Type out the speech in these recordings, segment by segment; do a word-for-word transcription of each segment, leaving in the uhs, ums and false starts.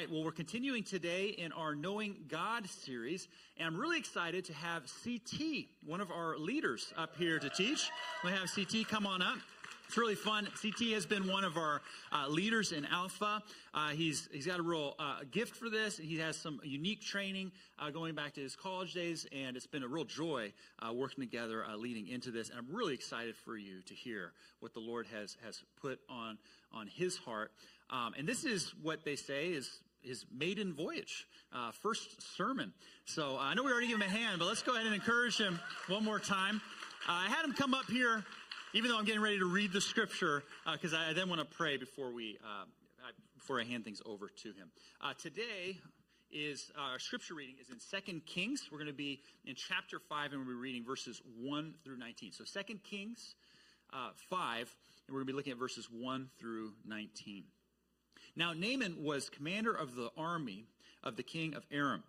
right, well, we're continuing today in our Knowing God series, and I'm really excited to have C T, one of our leaders, up here to teach. We have C T come on up. It's really fun. C T has been one of our uh, leaders in Alpha. Uh, he's he's got a real uh, gift for this. He has some unique training uh, going back to his college days, and it's been a real joy uh, working together, uh, leading into this. And I'm really excited for you to hear what the Lord has has put on on his heart. Um, and this is what they say is his maiden voyage, uh, first sermon. So uh, I know we already gave him a hand, but let's go ahead and encourage him one more time. Uh, I had him come up here. Even though I'm getting ready to read the scripture, because uh, I then want to pray before we, uh, I, before I hand things over to him. Uh, today is uh, our scripture reading is in Second Kings. We're going to be in chapter five, and we'll be reading verses one through nineteen. So Second Kings uh, five, and we're going to be looking at verses one through nineteen. Now Naaman was commander of the army of the king of Aram.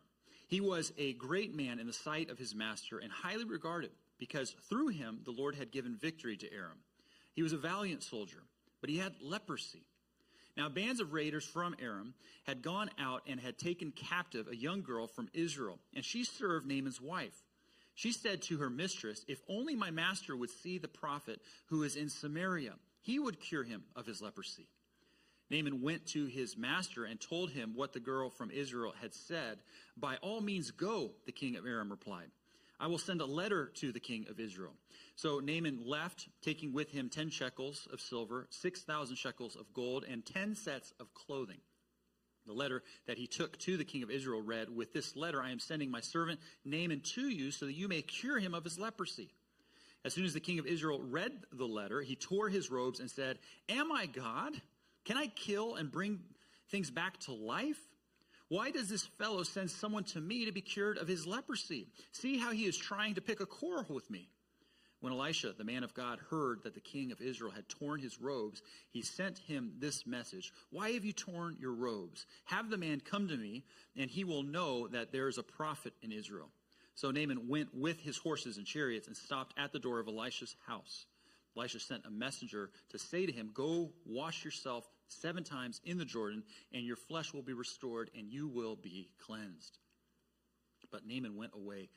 He was a great man in the sight of his master and highly regarded, because through him the Lord had given victory to Aram. He was a valiant soldier, but he had leprosy. Now bands of raiders from Aram had gone out and had taken captive a young girl from Israel, and she served Naaman's wife. She said to her mistress, "If only my master would see the prophet who is in Samaria, he would cure him of his leprosy." Naaman went to his master and told him what the girl from Israel had said. "By all means go," the king of Aram replied. "I will send a letter to the king of Israel." So Naaman left, taking with him ten shekels of silver, six thousand shekels of gold, and ten sets of clothing. The letter that he took to the king of Israel read, "With this letter I am sending my servant Naaman to you so that you may cure him of his leprosy." As soon as the king of Israel read the letter, he tore his robes and said, "Am I God? Can I kill and bring things back to life? Why does this fellow send someone to me to be cured of his leprosy? See how he is trying to pick a quarrel with me." When Elisha, the man of God, heard that the king of Israel had torn his robes, he sent him this message: "Why have you torn your robes? Have the man come to me, and he will know that there is a prophet in Israel." So Naaman went with his horses and chariots and stopped at the door of Elisha's house. Elisha sent a messenger to say to him, "Go wash yourself seven times in the Jordan, and your flesh will be restored, and you will be cleansed." But Naaman went away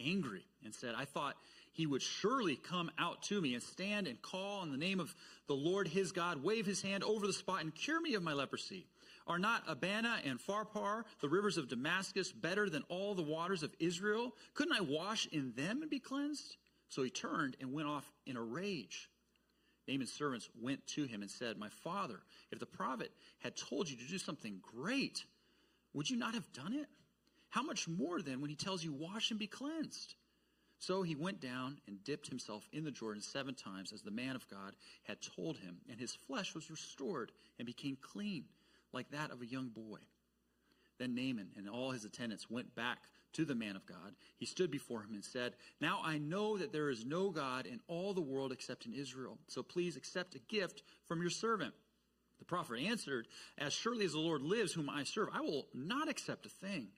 angry and said, "I thought he would surely come out to me and stand and call on the name of the Lord his God, wave his hand over the spot, and cure me of my leprosy. Are not Abana and Pharpar, the rivers of Damascus, better than all the waters of Israel? Couldn't I wash in them and be cleansed?" So he turned and went off in a rage. Naaman's servants went to him and said, "My father, if the prophet had told you to do something great, would you not have done it? How much more then when he tells you, 'Wash and be cleansed'?" So he went down and dipped himself in the Jordan seven times, as the man of God had told him, and his flesh was restored and became clean, like that of a young boy. Then Naaman and all his attendants went back to the man of God. He stood before him and said, "Now I know that there is no God in all the world except in Israel. So please accept a gift from your servant." The prophet answered, "As surely as the Lord lives, whom I serve, I will not accept a thing."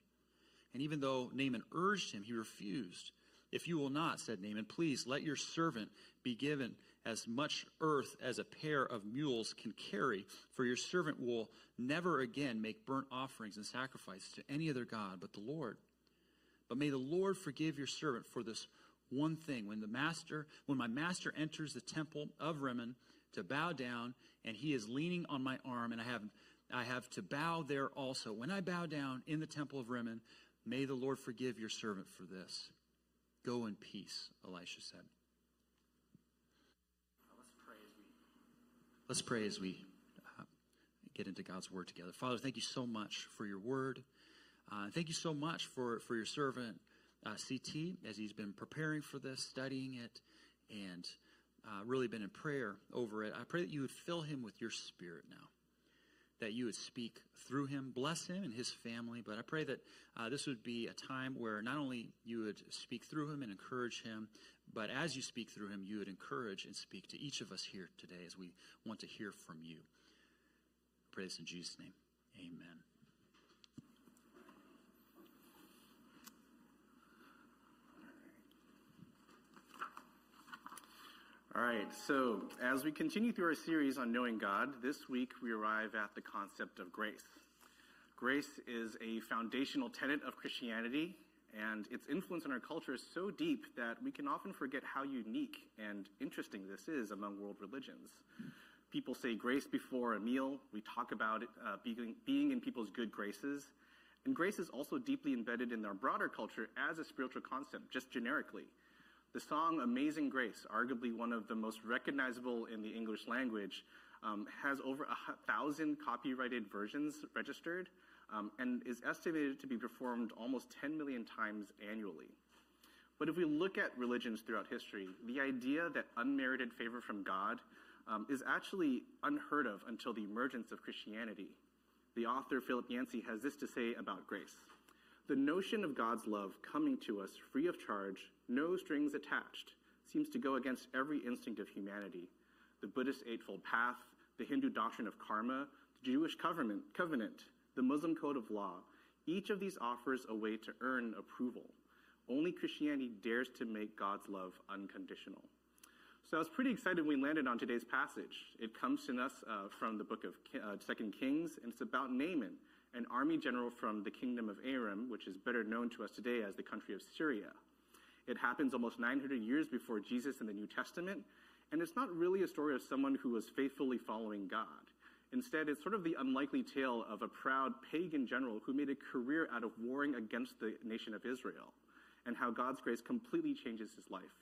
And even though Naaman urged him, he refused. "If you will not," said Naaman, "please let your servant be given as much earth as a pair of mules can carry, for your servant will never again make burnt offerings and sacrifices to any other God but the Lord. But may the Lord forgive your servant for this one thing: when the master, when my master enters the temple of Rimmon to bow down, and he is leaning on my arm, and I have, I have to bow there also. When I bow down in the temple of Rimmon, may the Lord forgive your servant for this. Go in peace," Elisha said. Let's pray as we, let's pray as we uh, get into God's word together. Father, thank you so much for your word. Uh, thank you so much for, for your servant, uh, C T, as he's been preparing for this, studying it, and uh, really been in prayer over it. I pray that you would fill him with your spirit now, that you would speak through him, bless him and his family. But I pray that uh, this would be a time where not only you would speak through him and encourage him, but as you speak through him, you would encourage and speak to each of us here today as we want to hear from you. I pray this in Jesus' name. Amen. All right, so as we continue through our series on knowing God, this week we arrive at the concept of grace. Grace is a foundational tenet of Christianity, and its influence on our culture is so deep that we can often forget how unique and interesting this is among world religions. People say grace before a meal. We talk about it, uh, being, being in people's good graces. And grace is also deeply embedded in our broader culture as a spiritual concept, just generically. The song Amazing Grace, arguably one of the most recognizable in the English language, um, has over a thousand copyrighted versions registered, um, and is estimated to be performed almost ten million times annually. But if we look at religions throughout history, the idea that unmerited favor from God Um, is actually unheard of until the emergence of Christianity. The author Philip Yancey has this to say about grace. The notion of God's love coming to us free of charge, no strings attached, seems to go against every instinct of humanity. The Buddhist Eightfold Path, the Hindu doctrine of karma, the Jewish covenant, covenant, the Muslim code of law, each of these offers a way to earn approval. Only Christianity dares to make God's love unconditional. So I was pretty excited when we landed on today's passage. It comes to us uh, from the book of uh, Second Kings, and it's about Naaman, an army general from the kingdom of Aram, which is better known to us today as the country of Syria. It happens almost nine hundred years before Jesus in the New Testament, and it's not really a story of someone who was faithfully following God. Instead, it's sort of the unlikely tale of a proud pagan general who made a career out of warring against the nation of Israel, and how God's grace completely changes his life.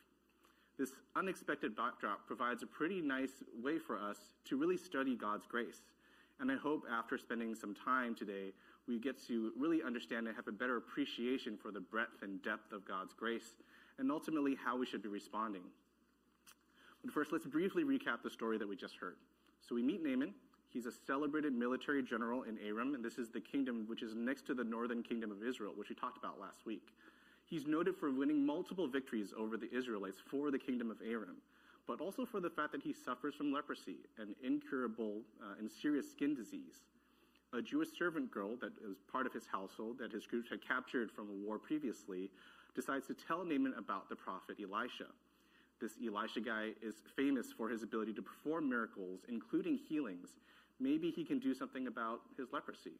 This unexpected backdrop provides a pretty nice way for us to really study God's grace. And I hope after spending some time today, we get to really understand and have a better appreciation for the breadth and depth of God's grace, and ultimately how we should be responding. But first, let's briefly recap the story that we just heard. So we meet Naaman. He's a celebrated military general in Aram, and this is the kingdom which is next to the northern kingdom of Israel, which we talked about last week. He's noted for winning multiple victories over the Israelites for the kingdom of Aram, but also for the fact that he suffers from leprosy, an incurable uh, and serious skin disease. A Jewish servant girl that was part of his household that his group had captured from a war previously decides to tell Naaman about the prophet Elisha. This Elisha guy is famous for his ability to perform miracles, including healings. Maybe he can do something about his leprosy.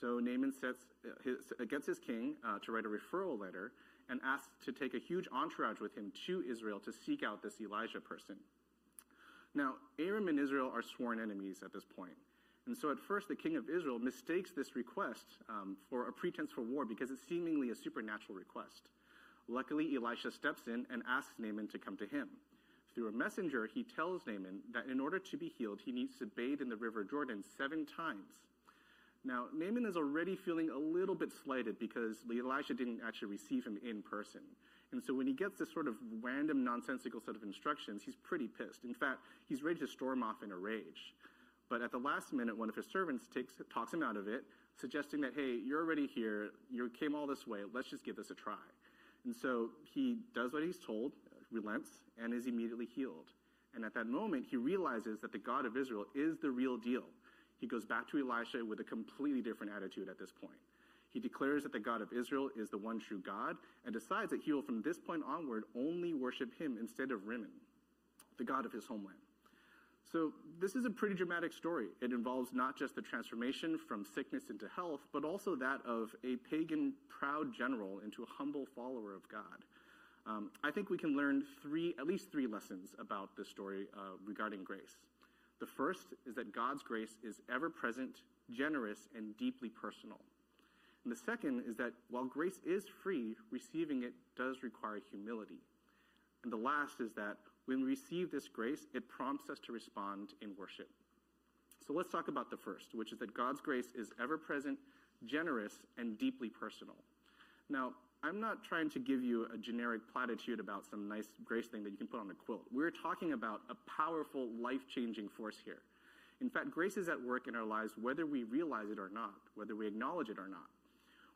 So Naaman sets his, gets his king uh, to write a referral letter and asks to take a huge entourage with him to Israel to seek out this Elijah person. Now, Aram and Israel are sworn enemies at this point. And so at first, the king of Israel mistakes this request um, for a pretense for war because it's seemingly a supernatural request. Luckily, Elisha steps in and asks Naaman to come to him. Through a messenger, he tells Naaman that in order to be healed, he needs to bathe in the river Jordan seven times. Now, Naaman is already feeling a little bit slighted because Elisha didn't actually receive him in person. And so when he gets this sort of random, nonsensical set of instructions, he's pretty pissed. In fact, he's ready to storm off in a rage. But at the last minute, one of his servants takes, talks him out of it, suggesting that, hey, you're already here, you came all this way, let's just give this a try. And so he does what he's told, relents, and is immediately healed. And at that moment, he realizes that the God of Israel is the real deal. He goes back to Elisha with a completely different attitude at this point. He declares that the God of Israel is the one true God and decides that he will, from this point onward, only worship him instead of Rimmon, the God of his homeland. So this is a pretty dramatic story. It involves not just the transformation from sickness into health, but also that of a pagan proud general into a humble follower of God. Um, I think we can learn three, at least three lessons about this story uh, regarding grace. The first is that God's grace is ever-present, generous, and deeply personal. And the second is that while grace is free, receiving it does require humility. And the last is that when we receive this grace, it prompts us to respond in worship. So let's talk about the first, which is that God's grace is ever-present, generous, and deeply personal. Now, I'm not trying to give you a generic platitude about some nice grace thing that you can put on a quilt. We're talking about a powerful, life-changing force here. In fact, grace is at work in our lives whether we realize it or not, whether we acknowledge it or not.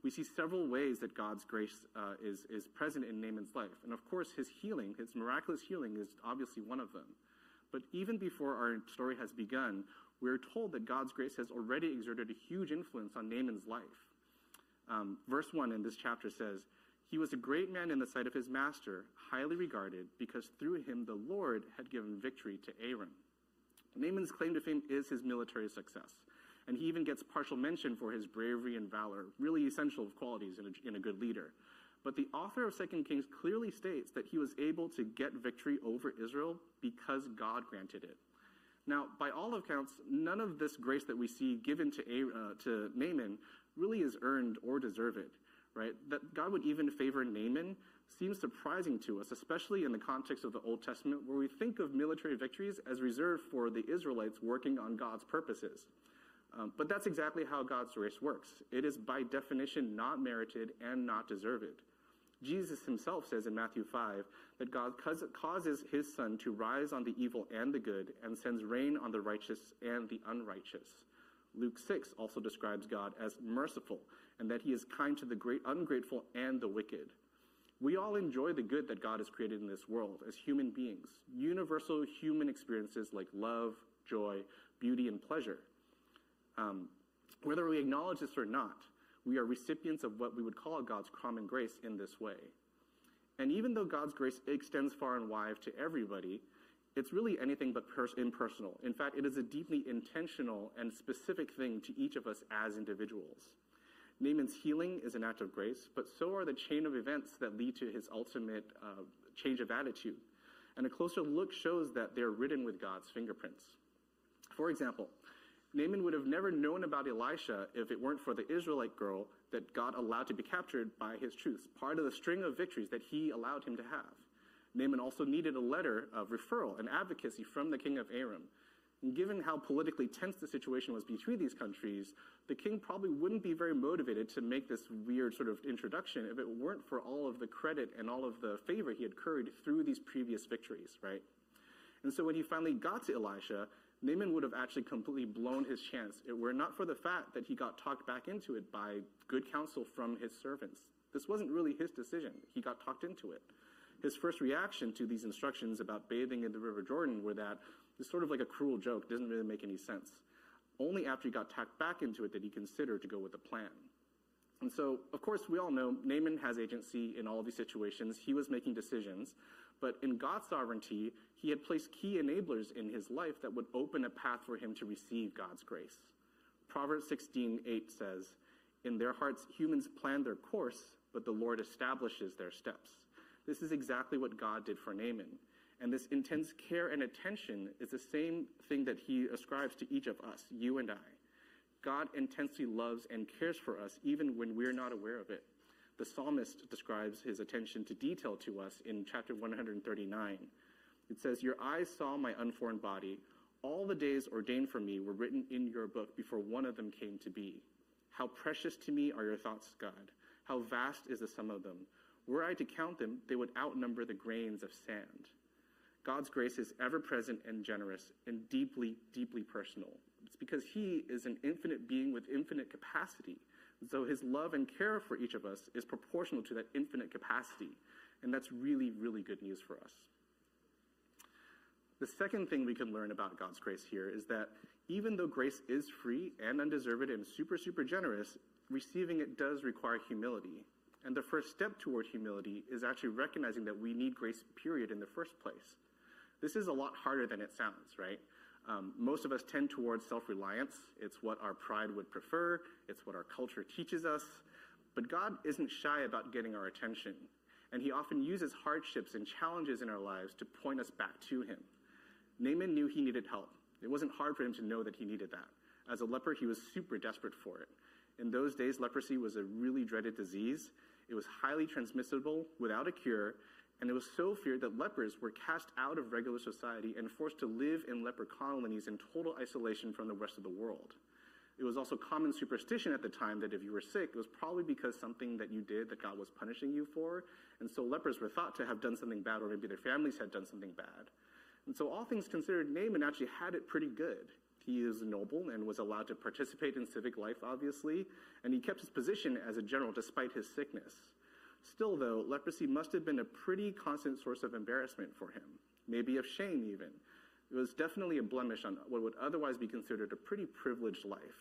We see several ways that God's grace uh, is, is present in Naaman's life. And of course, his healing, his miraculous healing, is obviously one of them. But even before our story has begun, we're told that God's grace has already exerted a huge influence on Naaman's life. Um, verse one in this chapter says, "He was a great man in the sight of his master, highly regarded, because through him the Lord had given victory to Aram." Naaman's claim to fame is his military success. and he even gets partial mention for his bravery and valor, really essential qualities in a, in a good leader. But the author of Second Kings clearly states that he was able to get victory over Israel because God granted it. Now, by all accounts, none of this grace that we see given to, uh, to Naaman really is earned or deserved, right? That God would even favor Naaman seems surprising to us, especially in the context of the Old Testament, where we think of military victories as reserved for the Israelites working on God's purposes. Um, but that's exactly how God's grace works. It is by definition not merited and not deserved. Jesus himself says in Matthew five that God causes his son to rise on the evil and the good and sends rain on the righteous and the unrighteous. Luke six also describes God as merciful and that he is kind to the great ungrateful and the wicked. We all enjoy the good that God has created in this world as human beings, universal human experiences like love, joy, beauty, and pleasure. Um, whether we acknowledge this or not, we are recipients of what we would call God's common grace in this way. And even though God's grace extends far and wide to everybody, it's really anything but pers- impersonal. In fact, it is a deeply intentional and specific thing to each of us as individuals. Naaman's healing is an act of grace, but so are the chain of events that lead to his ultimate uh, change of attitude. And a closer look shows that they're written with God's fingerprints. For example, Naaman would have never known about Elisha if it weren't for the Israelite girl that God allowed to be captured by his troops, part of the string of victories that he allowed him to have. Naaman also needed a letter of referral and advocacy from the king of Aram. And given how politically tense the situation was between these countries, the king probably wouldn't be very motivated to make this weird sort of introduction if it weren't for all of the credit and all of the favor he had curried through these previous victories, right? And so when he finally got to Elisha, Naaman would have actually completely blown his chance if it were not for the fact that he got talked back into it by good counsel from his servants. This wasn't really his decision. He got talked into it. His first reaction to these instructions about bathing in the River Jordan were that it's sort of like a cruel joke. It doesn't really make any sense. Only after he got tacked back into it did he consider to go with the plan. And so, of course, we all know Naaman has agency in all these situations. He was making decisions. But in God's sovereignty, he had placed key enablers in his life that would open a path for him to receive God's grace. Proverbs sixteen eight says, "In their hearts humans plan their course, but the Lord establishes their steps." This is exactly what God did for Naaman. And this intense care and attention is the same thing that he ascribes to each of us, you and I. God intensely loves and cares for us even when we're not aware of it. The psalmist describes his attention to detail to us in chapter one thirty-nine. It says, "Your eyes saw my unformed body. All the days ordained for me were written in your book before one of them came to be. How precious to me are your thoughts, God. How vast is the sum of them. Were I to count them, they would outnumber the grains of sand." God's grace is ever-present and generous and deeply, deeply personal. It's because he is an infinite being with infinite capacity. So his love and care for each of us is proportional to that infinite capacity. And that's really, really good news for us. The second thing we can learn about God's grace here is that even though grace is free and undeserved and super, super generous, receiving it does require humility. And the first step toward humility is actually recognizing that we need grace, period, in the first place. This is a lot harder than it sounds, right? Um, most of us tend towards self-reliance. It's what our pride would prefer. It's what our culture teaches us. But God isn't shy about getting our attention. And he often uses hardships and challenges in our lives to point us back to him. Naaman knew he needed help. It wasn't hard for him to know that he needed that. As a leper, he was super desperate for it. In those days, leprosy was a really dreaded disease. It was highly transmissible, without a cure, and it was so feared that lepers were cast out of regular society and forced to live in leper colonies in total isolation from the rest of the world. It was also common superstition at the time that if you were sick, it was probably because something that you did that God was punishing you for, and so lepers were thought to have done something bad, or maybe their families had done something bad. And so all things considered, Naaman actually had it pretty good. He is noble and was allowed to participate in civic life, obviously, and he kept his position as a general despite his sickness. Still, though, leprosy must have been a pretty constant source of embarrassment for him, maybe of shame even. It was definitely a blemish on what would otherwise be considered a pretty privileged life.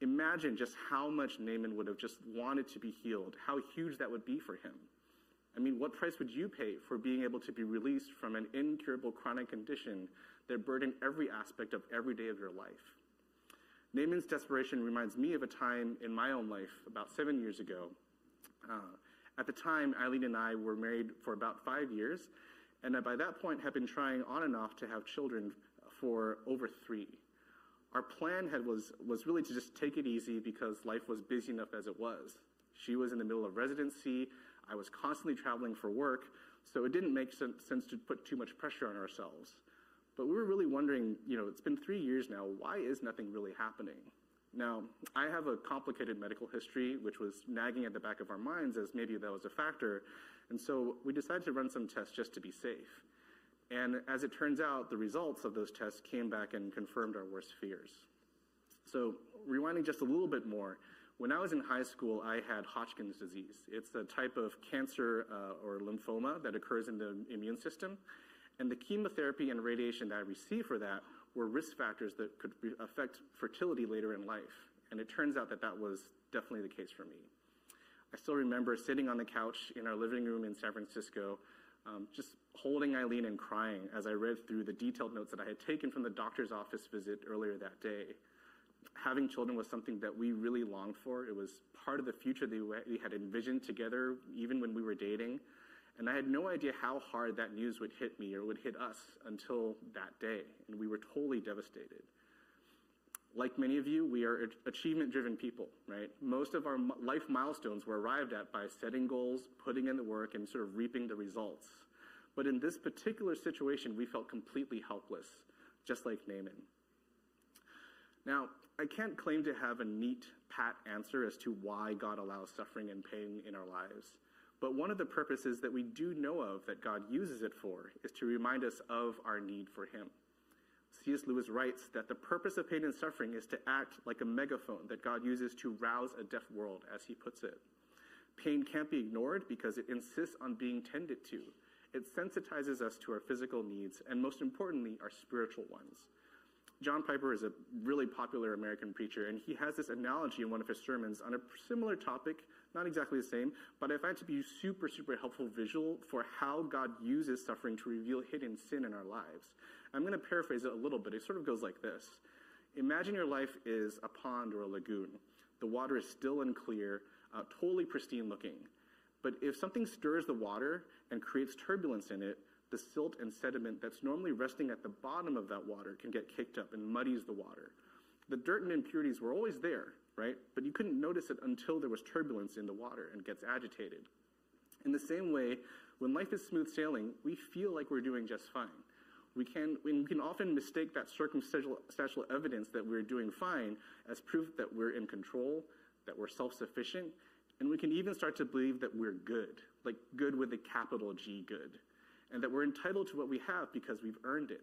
Imagine just how much Naaman would have just wanted to be healed, how huge that would be for him. I mean, what price would you pay for being able to be released from an incurable chronic condition that burdened every aspect of every day of your life? Naaman's desperation reminds me of a time in my own life about seven years ago. Uh, at the time, Eileen and I were married for about five years, and I, by that point, had been trying on and off to have children for over three. Our plan had was, was really to just take it easy because life was busy enough as it was. She was in the middle of residency. I was constantly traveling for work, so it didn't make sen- sense to put too much pressure on ourselves. But we were really wondering, you know, it's been three years now, why is nothing really happening? Now, I have a complicated medical history, which was nagging at the back of our minds as maybe that was a factor, and so we decided to run some tests just to be safe. And as it turns out, the results of those tests came back and confirmed our worst fears. So, rewinding just a little bit more, when I was in high school, I had Hodgkin's disease. It's a type of cancer uh, or lymphoma that occurs in the immune system. And the chemotherapy and radiation that I received for that were risk factors that could affect fertility later in life. And it turns out that that was definitely the case for me. I still remember sitting on the couch in our living room in San Francisco, um, just holding Eileen and crying as I read through the detailed notes that I had taken from the doctor's office visit earlier that day. Having children was something that we really longed for. It was part of the future that we had envisioned together, even when we were dating. And I had no idea how hard that news would hit me or would hit us until that day. And we were totally devastated. Like many of you, we are achievement-driven people, right? Most of our life milestones were arrived at by setting goals, putting in the work, and sort of reaping the results. But in this particular situation, we felt completely helpless, just like Naaman. Now, I can't claim to have a neat, pat answer as to why God allows suffering and pain in our lives. But one of the purposes that we do know of that God uses it for is to remind us of our need for him. C S Lewis writes that the purpose of pain and suffering is to act like a megaphone that God uses to rouse a deaf world, as he puts it. Pain can't be ignored because it insists on being tended to. It sensitizes us to our physical needs and, most importantly, our spiritual ones. John Piper is a really popular American preacher, and he has this analogy in one of his sermons on a similar topic, not exactly the same, but I find it to be super, super helpful visual for how God uses suffering to reveal hidden sin in our lives. I'm going to paraphrase it a little bit. It sort of goes like this. Imagine your life is a pond or a lagoon. The water is still and clear, uh, totally pristine looking. But if something stirs the water and creates turbulence in it, the silt and sediment that's normally resting at the bottom of that water can get kicked up and muddies the water. The dirt and impurities were always there, right? But you couldn't notice it until there was turbulence in the water and gets agitated. In the same way, when life is smooth sailing, we feel like we're doing just fine. We can, we can often mistake that circumstantial evidence that we're doing fine as proof that we're in control, that we're self-sufficient, and we can even start to believe that we're good, like good with a capital G, good. And that we're entitled to what we have because we've earned it.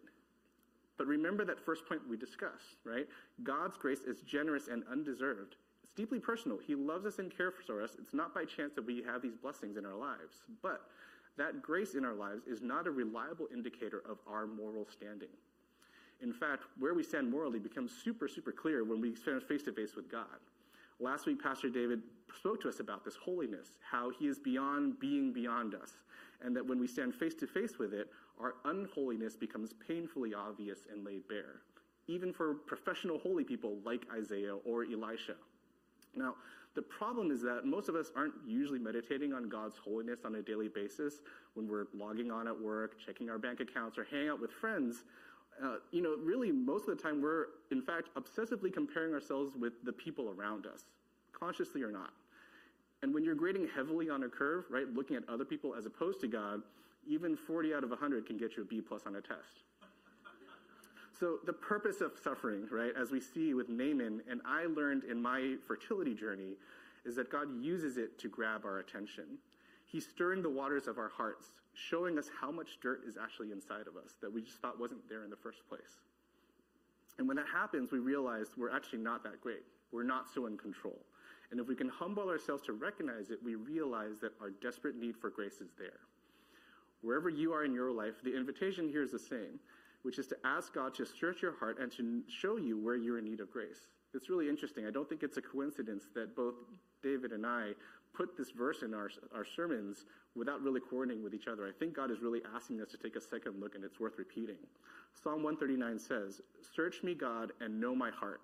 But remember that first point we discussed, right? God's grace is generous and undeserved. It's deeply personal. He loves us and cares for us. It's not by chance that we have these blessings in our lives. But that grace in our lives is not a reliable indicator of our moral standing. In fact, where we stand morally becomes super, super clear when we stand face-to-face with God. Last week, Pastor David spoke to us about this holiness, how he is beyond being beyond us, and that when we stand face-to-face with it, our unholiness becomes painfully obvious and laid bare, even for professional holy people like Isaiah or Elisha. Now, the problem is that most of us aren't usually meditating on God's holiness on a daily basis when we're logging on at work, checking our bank accounts, or hanging out with friends. Uh, you know, really, most of the time, we're, in fact, obsessively comparing ourselves with the people around us, consciously or not. And when you're grading heavily on a curve, right, looking at other people as opposed to God, even forty out of one hundred can get you a B plus on a test. So the purpose of suffering, right, as we see with Naaman, and I learned in my fertility journey, is that God uses it to grab our attention. He's stirring the waters of our hearts, showing us how much dirt is actually inside of us that we just thought wasn't there in the first place. And when that happens, we realize we're actually not that great. We're not so in control. And if we can humble ourselves to recognize it, we realize that our desperate need for grace is there. Wherever you are in your life, the invitation here is the same, which is to ask God to search your heart and to show you where you're in need of grace. It's really interesting. I don't think it's a coincidence that both David and I put this verse in our, our sermons without really coordinating with each other. I think God is really asking us to take a second look, and it's worth repeating. Psalm one thirty-nine says, "Search me, God, and know my heart.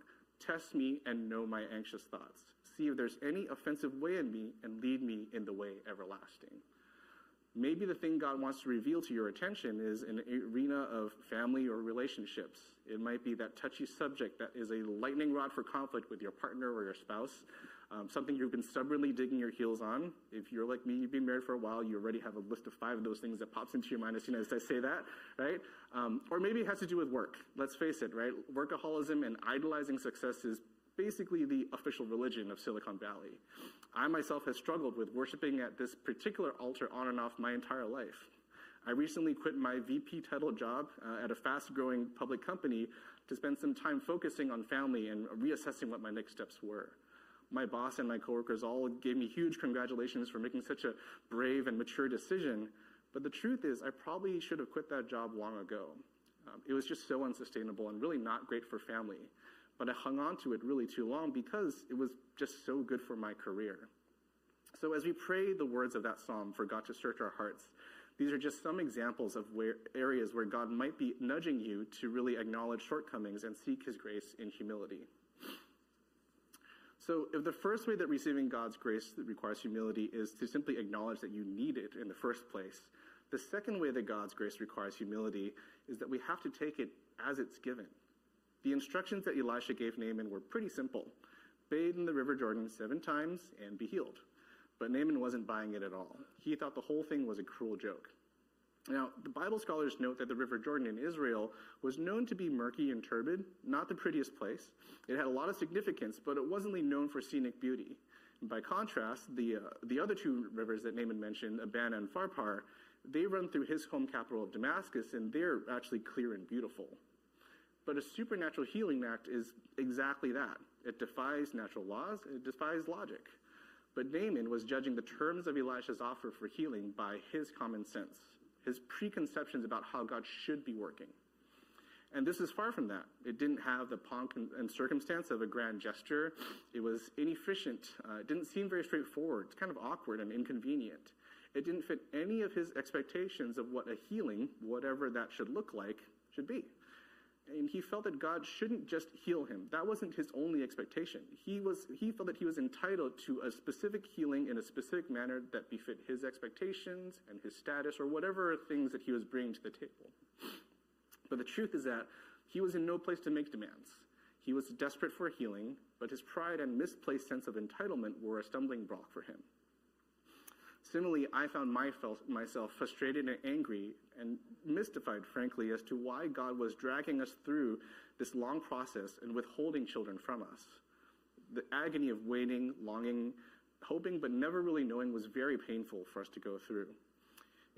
Test me and know my anxious thoughts. See if there's any offensive way in me and lead me in the way everlasting. Maybe the thing God wants to reveal to your attention is an arena of family or relationships. It might be that touchy subject that is a lightning rod for conflict with your partner or your spouse, um, something you've been stubbornly digging your heels on. If you're like me, you've been married for a while, you already have a list of five of those things that pops into your mind as soon as I say that, right? Um, or maybe it has to do with work. Let's face it, right? Workaholism and idolizing success is basically the official religion of Silicon Valley. I myself have struggled with worshiping at this particular altar on and off my entire life. I recently quit my V P title job uh, at a fast-growing public company to spend some time focusing on family and reassessing what my next steps were. My boss and my coworkers all gave me huge congratulations for making such a brave and mature decision, but the truth is I probably should have quit that job long ago. Um, it was just so unsustainable and really not great for family. But I hung on to it really too long because it was just so good for my career. So as we pray the words of that psalm for God to search our hearts, these are just some examples of where areas where God might be nudging you to really acknowledge shortcomings and seek his grace in humility. So if the first way that receiving God's grace that requires humility is to simply acknowledge that you need it in the first place, the second way that God's grace requires humility is that we have to take it as it's given. The instructions that Elisha gave Naaman were pretty simple. Bathe in the River Jordan seven times and be healed. But Naaman wasn't buying it at all. He thought the whole thing was a cruel joke. Now, the Bible scholars note that the River Jordan in Israel was known to be murky and turbid, not the prettiest place. It had a lot of significance, but it wasn't really known for scenic beauty. And by contrast, the, uh, the other two rivers that Naaman mentioned, Abana and Pharpar, they run through his home capital of Damascus, and they're actually clear and beautiful. But a supernatural healing act is exactly that. It defies natural laws, it defies logic. But Naaman was judging the terms of Elisha's offer for healing by his common sense, his preconceptions about how God should be working. And this is far from that. It didn't have the pomp and circumstance of a grand gesture. It was inefficient. Uh, it didn't seem very straightforward. It's kind of awkward and inconvenient. It didn't fit any of his expectations of what a healing, whatever that should look like, should be. And he felt that God shouldn't just heal him. That wasn't his only expectation. He was, he felt that he was entitled to a specific healing in a specific manner that befit his expectations and his status or whatever things that he was bringing to the table. But the truth is that he was in no place to make demands. He was desperate for healing, but his pride and misplaced sense of entitlement were a stumbling block for him. Similarly, I found my, myself frustrated and angry and mystified, frankly, as to why God was dragging us through this long process and withholding children from us. The agony of waiting, longing, hoping, but never really knowing was very painful for us to go through.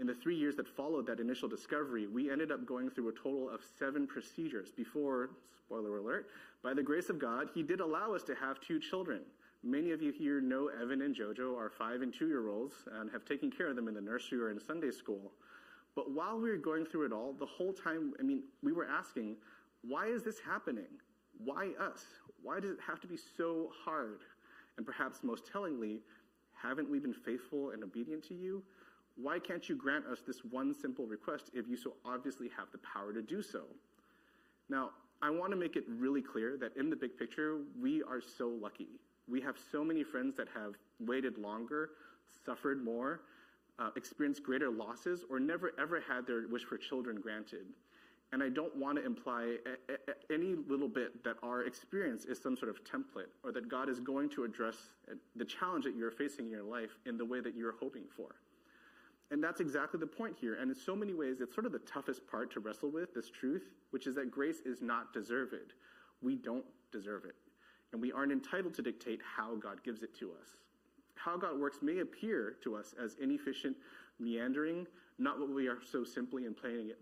In the three years that followed that initial discovery, we ended up going through a total of seven procedures before, spoiler alert, by the grace of God, he did allow us to have two children. Many of you here know Evan and Jojo are five and two-year-olds and have taken care of them in the nursery or in Sunday school. But while we were going through it all, the whole time, I mean, we were asking, why is this happening? Why us? Why does it have to be so hard? And perhaps most tellingly, haven't we been faithful and obedient to you? Why can't you grant us this one simple request if you so obviously have the power to do so? Now, I want to make it really clear that in the big picture, we are so lucky. We have so many friends that have waited longer, suffered more, uh, experienced greater losses, or never ever had their wish for children granted. And I don't want to imply a, a, any little bit that our experience is some sort of template or that God is going to address the challenge that you're facing in your life in the way that you're hoping for. And that's exactly the point here. And in so many ways, it's sort of the toughest part to wrestle with, this truth, which is that grace is not deserved. We don't deserve it. And we aren't entitled to dictate how God gives it to us. How God works may appear to us as inefficient meandering, not what we are so simply and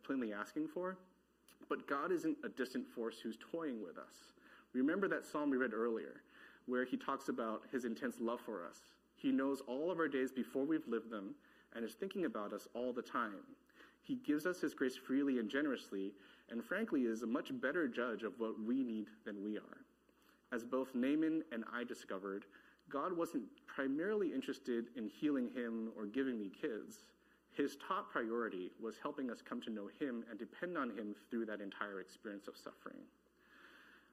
plainly asking for, but God isn't a distant force who's toying with us. Remember that psalm we read earlier, where he talks about his intense love for us. He knows all of our days before we've lived them and is thinking about us all the time. He gives us his grace freely and generously, and frankly is a much better judge of what we need than we are. As both Naaman and I discovered, God wasn't primarily interested in healing him or giving me kids. His top priority was helping us come to know him and depend on him through that entire experience of suffering.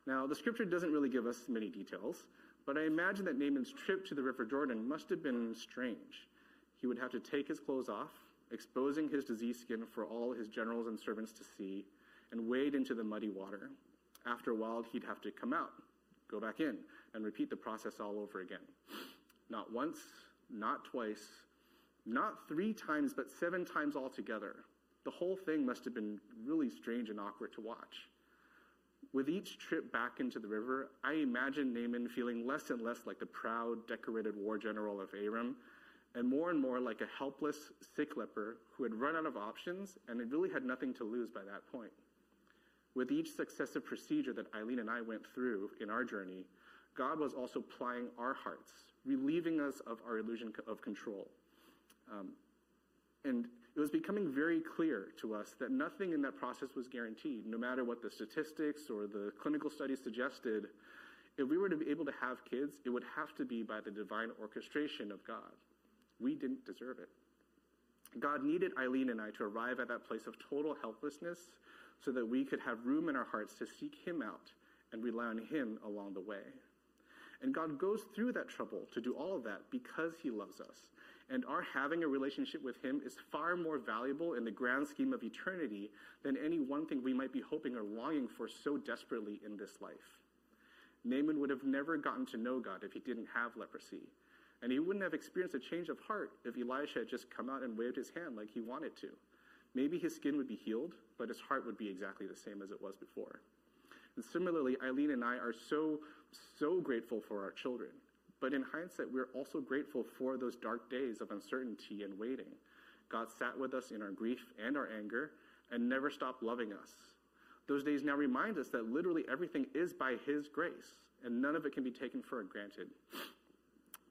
Now, the scripture doesn't really give us many details, but I imagine that Naaman's trip to the River Jordan must have been strange. He would have to take his clothes off, exposing his diseased skin for all his generals and servants to see, and wade into the muddy water. After a while, he'd have to come out, go back in, and repeat the process all over again. Not once, not twice, not three times, but seven times altogether. The whole thing must have been really strange and awkward to watch. With each trip back into the river, I imagine Naaman feeling less and less like the proud, decorated war general of Aram, and more and more like a helpless, sick leper who had run out of options and had really had nothing to lose by that point. With each successive procedure that Eileen and I went through in our journey, God was also plying our hearts, relieving us of our illusion of control. Um, and it was becoming very clear to us that nothing in that process was guaranteed, no matter what the statistics or the clinical studies suggested. If we were to be able to have kids, it would have to be by the divine orchestration of God. We didn't deserve it. God needed Eileen and I to arrive at that place of total helplessness so that we could have room in our hearts to seek him out and rely on him along the way. And God goes through that trouble to do all of that because he loves us. And our having a relationship with him is far more valuable in the grand scheme of eternity than any one thing we might be hoping or longing for so desperately in this life. Naaman would have never gotten to know God if he didn't have leprosy. And he wouldn't have experienced a change of heart if Elisha had just come out and waved his hand like he wanted to. Maybe his skin would be healed, but his heart would be exactly the same as it was before. And similarly, Eileen and I are so, so grateful for our children. But in hindsight, we're also grateful for those dark days of uncertainty and waiting. God sat with us in our grief and our anger and never stopped loving us. Those days now remind us that literally everything is by his grace, and none of it can be taken for granted.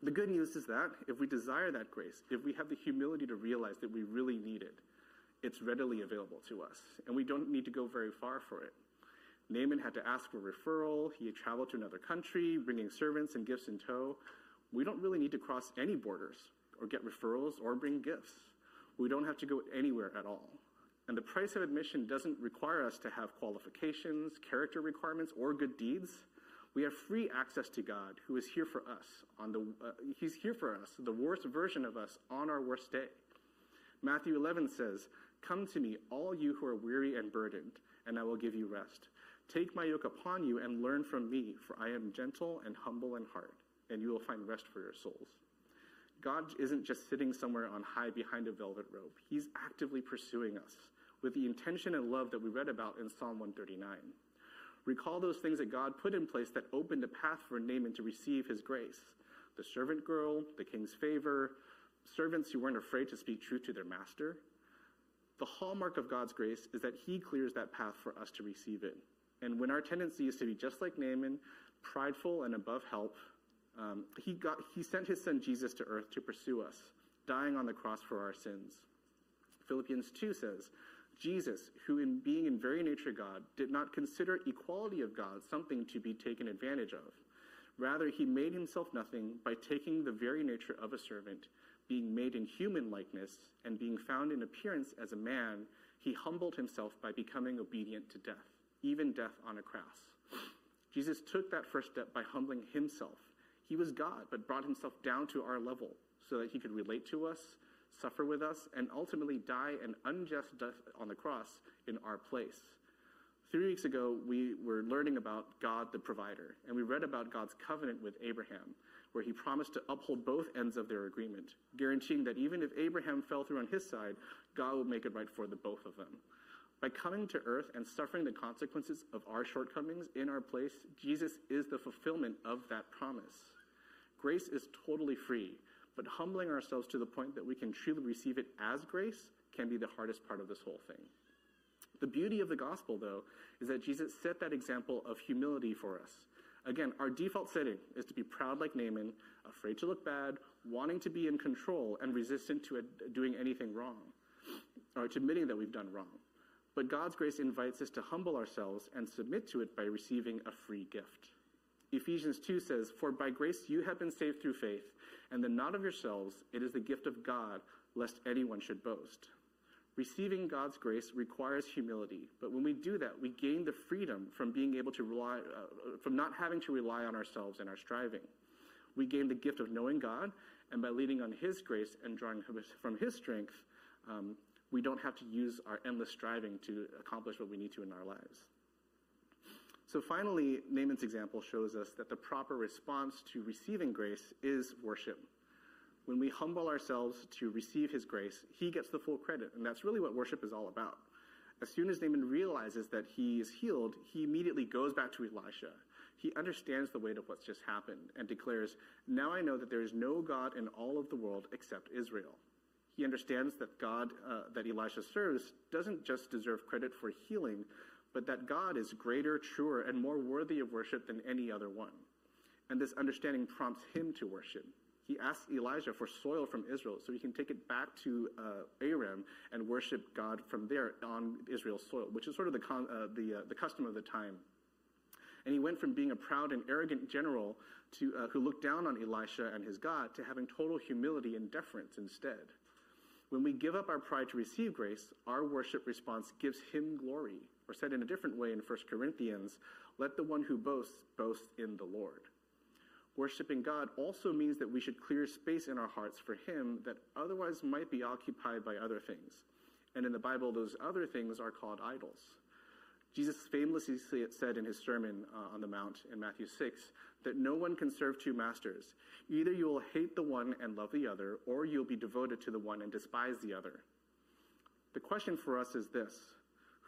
The good news is that if we desire that grace, if we have the humility to realize that we really need it, it's readily available to us, and we don't need to go very far for it. Naaman had to ask for a referral. He had traveled to another country, bringing servants and gifts in tow. We don't really need to cross any borders or get referrals or bring gifts. We don't have to go anywhere at all. And the price of admission doesn't require us to have qualifications, character requirements, or good deeds. We have free access to God, who is here for us. On the, uh, he's here for us, the worst version of us, on our worst day. Matthew eleven says, "Come to me, all you who are weary and burdened, and I will give you rest. Take my yoke upon you and learn from me, for I am gentle and humble in heart, and you will find rest for your souls." God isn't just sitting somewhere on high behind a velvet robe. He's actively pursuing us with the intention and love that we read about in Psalm one thirty-nine. Recall those things that God put in place that opened a path for Naaman to receive his grace. The servant girl, the king's favor, servants who weren't afraid to speak truth to their master. The hallmark of God's grace is that he clears that path for us to receive it. And when our tendency is to be just like Naaman, prideful and above help, um, he, got, he sent his son Jesus to earth to pursue us, dying on the cross for our sins. Philippians two says, "Jesus, who in being in very nature God, did not consider equality of God something to be taken advantage of. Rather, he made himself nothing by taking the very nature of a servant, being made in human likeness, and being found in appearance as a man, he humbled himself by becoming obedient to death, even death on a cross." Jesus took that first step by humbling himself. He was God, but brought himself down to our level so that he could relate to us, suffer with us, and ultimately die an unjust death on the cross in our place. Three weeks ago, we were learning about God the provider, and we read about God's covenant with Abraham, where he promised to uphold both ends of their agreement, guaranteeing that even if Abraham fell through on his side, God would make it right for the both of them. By coming to earth and suffering the consequences of our shortcomings in our place, Jesus is the fulfillment of that promise. Grace is totally free, but humbling ourselves to the point that we can truly receive it as grace can be the hardest part of this whole thing. The beauty of the gospel, though, is that Jesus set that example of humility for us. Again, our default setting is to be proud like Naaman, afraid to look bad, wanting to be in control, and resistant to doing anything wrong, or to admitting that we've done wrong. But God's grace invites us to humble ourselves and submit to it by receiving a free gift. Ephesians two says, "For by grace you have been saved through faith, and then not of yourselves, it is the gift of God, lest anyone should boast." Receiving God's grace requires humility, but when we do that, we gain the freedom from being able to rely, uh, from not having to rely on ourselves and our striving. We gain the gift of knowing God, and by leaning on His grace and drawing from His strength, um, we don't have to use our endless striving to accomplish what we need to in our lives. So finally, Naaman's example shows us that the proper response to receiving grace is worship. When we humble ourselves to receive His grace, He gets the full credit, and that's really what worship is all about. As soon as Naaman realizes that he is healed, he immediately goes back to Elisha. He understands the weight of what's just happened and declares, "Now I know that there is no God in all of the world except Israel." He understands that God uh, that Elisha serves doesn't just deserve credit for healing, but that God is greater, truer, and more worthy of worship than any other one. And this understanding prompts him to worship. He asks Elijah for soil from Israel so he can take it back to uh, Aram and worship God from there on Israel's soil, which is sort of the con- uh, the, uh, the custom of the time. And he went from being a proud and arrogant general to uh, who looked down on Elisha and his God to having total humility and deference instead. When we give up our pride to receive grace, our worship response gives Him glory. Or said in a different way in First Corinthians, "Let the one who boasts, boast in the Lord." Worshipping God also means that we should clear space in our hearts for Him that otherwise might be occupied by other things. And in the Bible, those other things are called idols. Jesus famously said in His Sermon uh, on the Mount in Matthew six that no one can serve two masters. Either you will hate the one and love the other, or you'll be devoted to the one and despise the other. The question for us is this: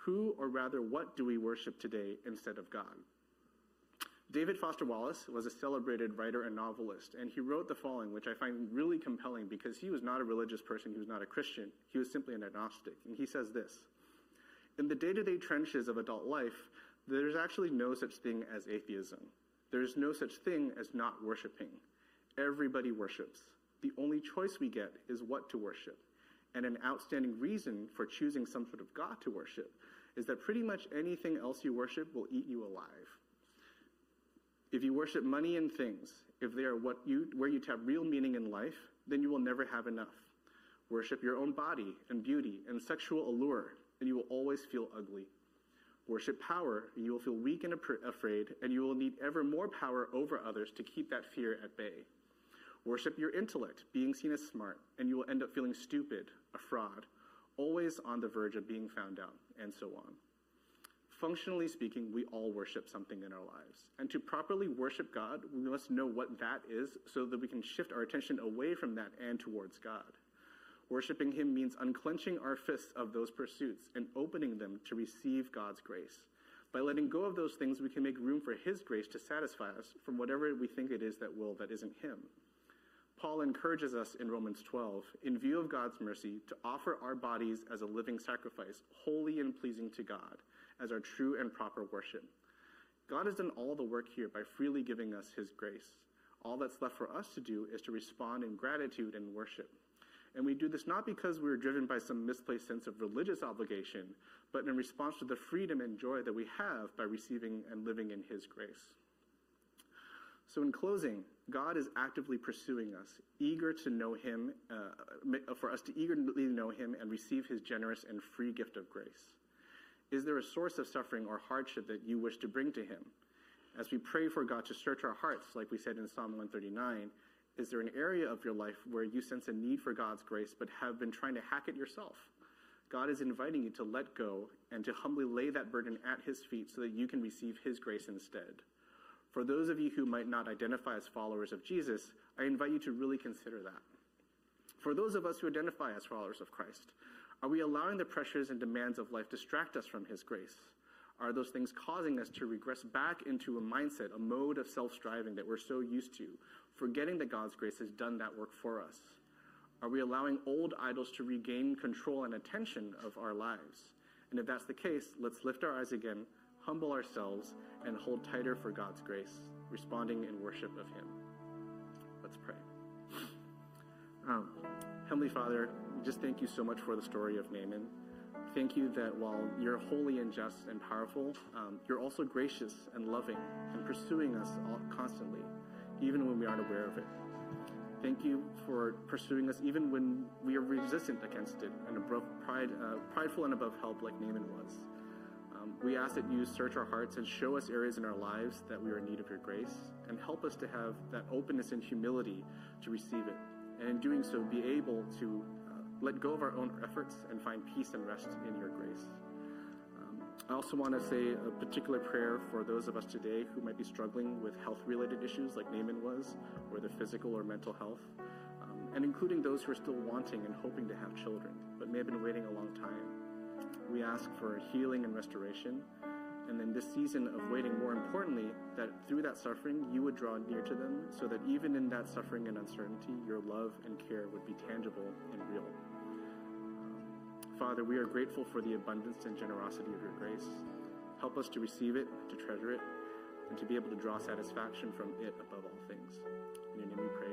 who, or rather what, do we worship today instead of God? David Foster Wallace was a celebrated writer and novelist, and he wrote the following, which I find really compelling because he was not a religious person, he was not a Christian, he was simply an agnostic, and he says this: "In the day-to-day trenches of adult life, there's actually no such thing as atheism. There's no such thing as not worshiping. Everybody worships. The only choice we get is what to worship, and an outstanding reason for choosing some sort of God to worship is that pretty much anything else you worship will eat you alive. If you worship money and things, if they are what you, where you have real meaning in life, then you will never have enough. Worship your own body and beauty and sexual allure, and you will always feel ugly. Worship power, and you will feel weak and ap- afraid, and you will need ever more power over others to keep that fear at bay. Worship your intellect, being seen as smart, and you will end up feeling stupid, a fraud, always on the verge of being found out, and so on." Functionally speaking, we all worship something in our lives. And to properly worship God, we must know what that is so that we can shift our attention away from that and towards God. Worshiping Him means unclenching our fists of those pursuits and opening them to receive God's grace. By letting go of those things, we can make room for His grace to satisfy us from whatever we think it is that will that isn't Him. Paul encourages us in Romans twelve, in view of God's mercy, to offer our bodies as a living sacrifice, holy and pleasing to God, as our true and proper worship. God has done all the work here by freely giving us His grace. All that's left for us to do is to respond in gratitude and worship. And we do this not because we're driven by some misplaced sense of religious obligation, but in response to the freedom and joy that we have by receiving and living in His grace. So in closing, God is actively pursuing us, eager to know Him, uh, for us to eagerly know Him and receive His generous and free gift of grace. Is there a source of suffering or hardship that you wish to bring to Him? As we pray for God to search our hearts, like we said in Psalm one thirty-nine, is there an area of your life where you sense a need for God's grace but have been trying to hack it yourself? God is inviting you to let go and to humbly lay that burden at His feet so that you can receive His grace instead. For those of you who might not identify as followers of Jesus, I invite you to really consider that. For those of us who identify as followers of Christ, are we allowing the pressures and demands of life distract us from His grace? Are those things causing us to regress back into a mindset, a mode of self-striving that we're so used to, forgetting that God's grace has done that work for us? Are we allowing old idols to regain control and attention of our lives? And if that's the case, let's lift our eyes again, humble ourselves, and hold tighter for God's grace, responding in worship of Him. Let's pray. Um, Heavenly Father, just thank you so much for the story of Naaman. Thank you that while you're holy and just and powerful, um, you're also gracious and loving and pursuing us all constantly, even when we aren't aware of it. Thank you for pursuing us even when we are resistant against it and above pride, uh, prideful and above help like Naaman was. Um, we ask that you search our hearts and show us areas in our lives that we are in need of your grace, and help us to have that openness and humility to receive it, and in doing so be able to uh, let go of our own efforts and find peace and rest in your grace. Um, I also want to say a particular prayer for those of us today who might be struggling with health-related issues like Naaman was, or their physical or mental health, um, and including those who are still wanting and hoping to have children, but may have been waiting a long time. We ask for healing and restoration, and in this season of waiting, more importantly, that through that suffering, you would draw near to them, so that even in that suffering and uncertainty, your love and care would be tangible and real. Um, Father, we are grateful for the abundance and generosity of your grace. Help us to receive it, to treasure it, and to be able to draw satisfaction from it above all things. In your name we pray.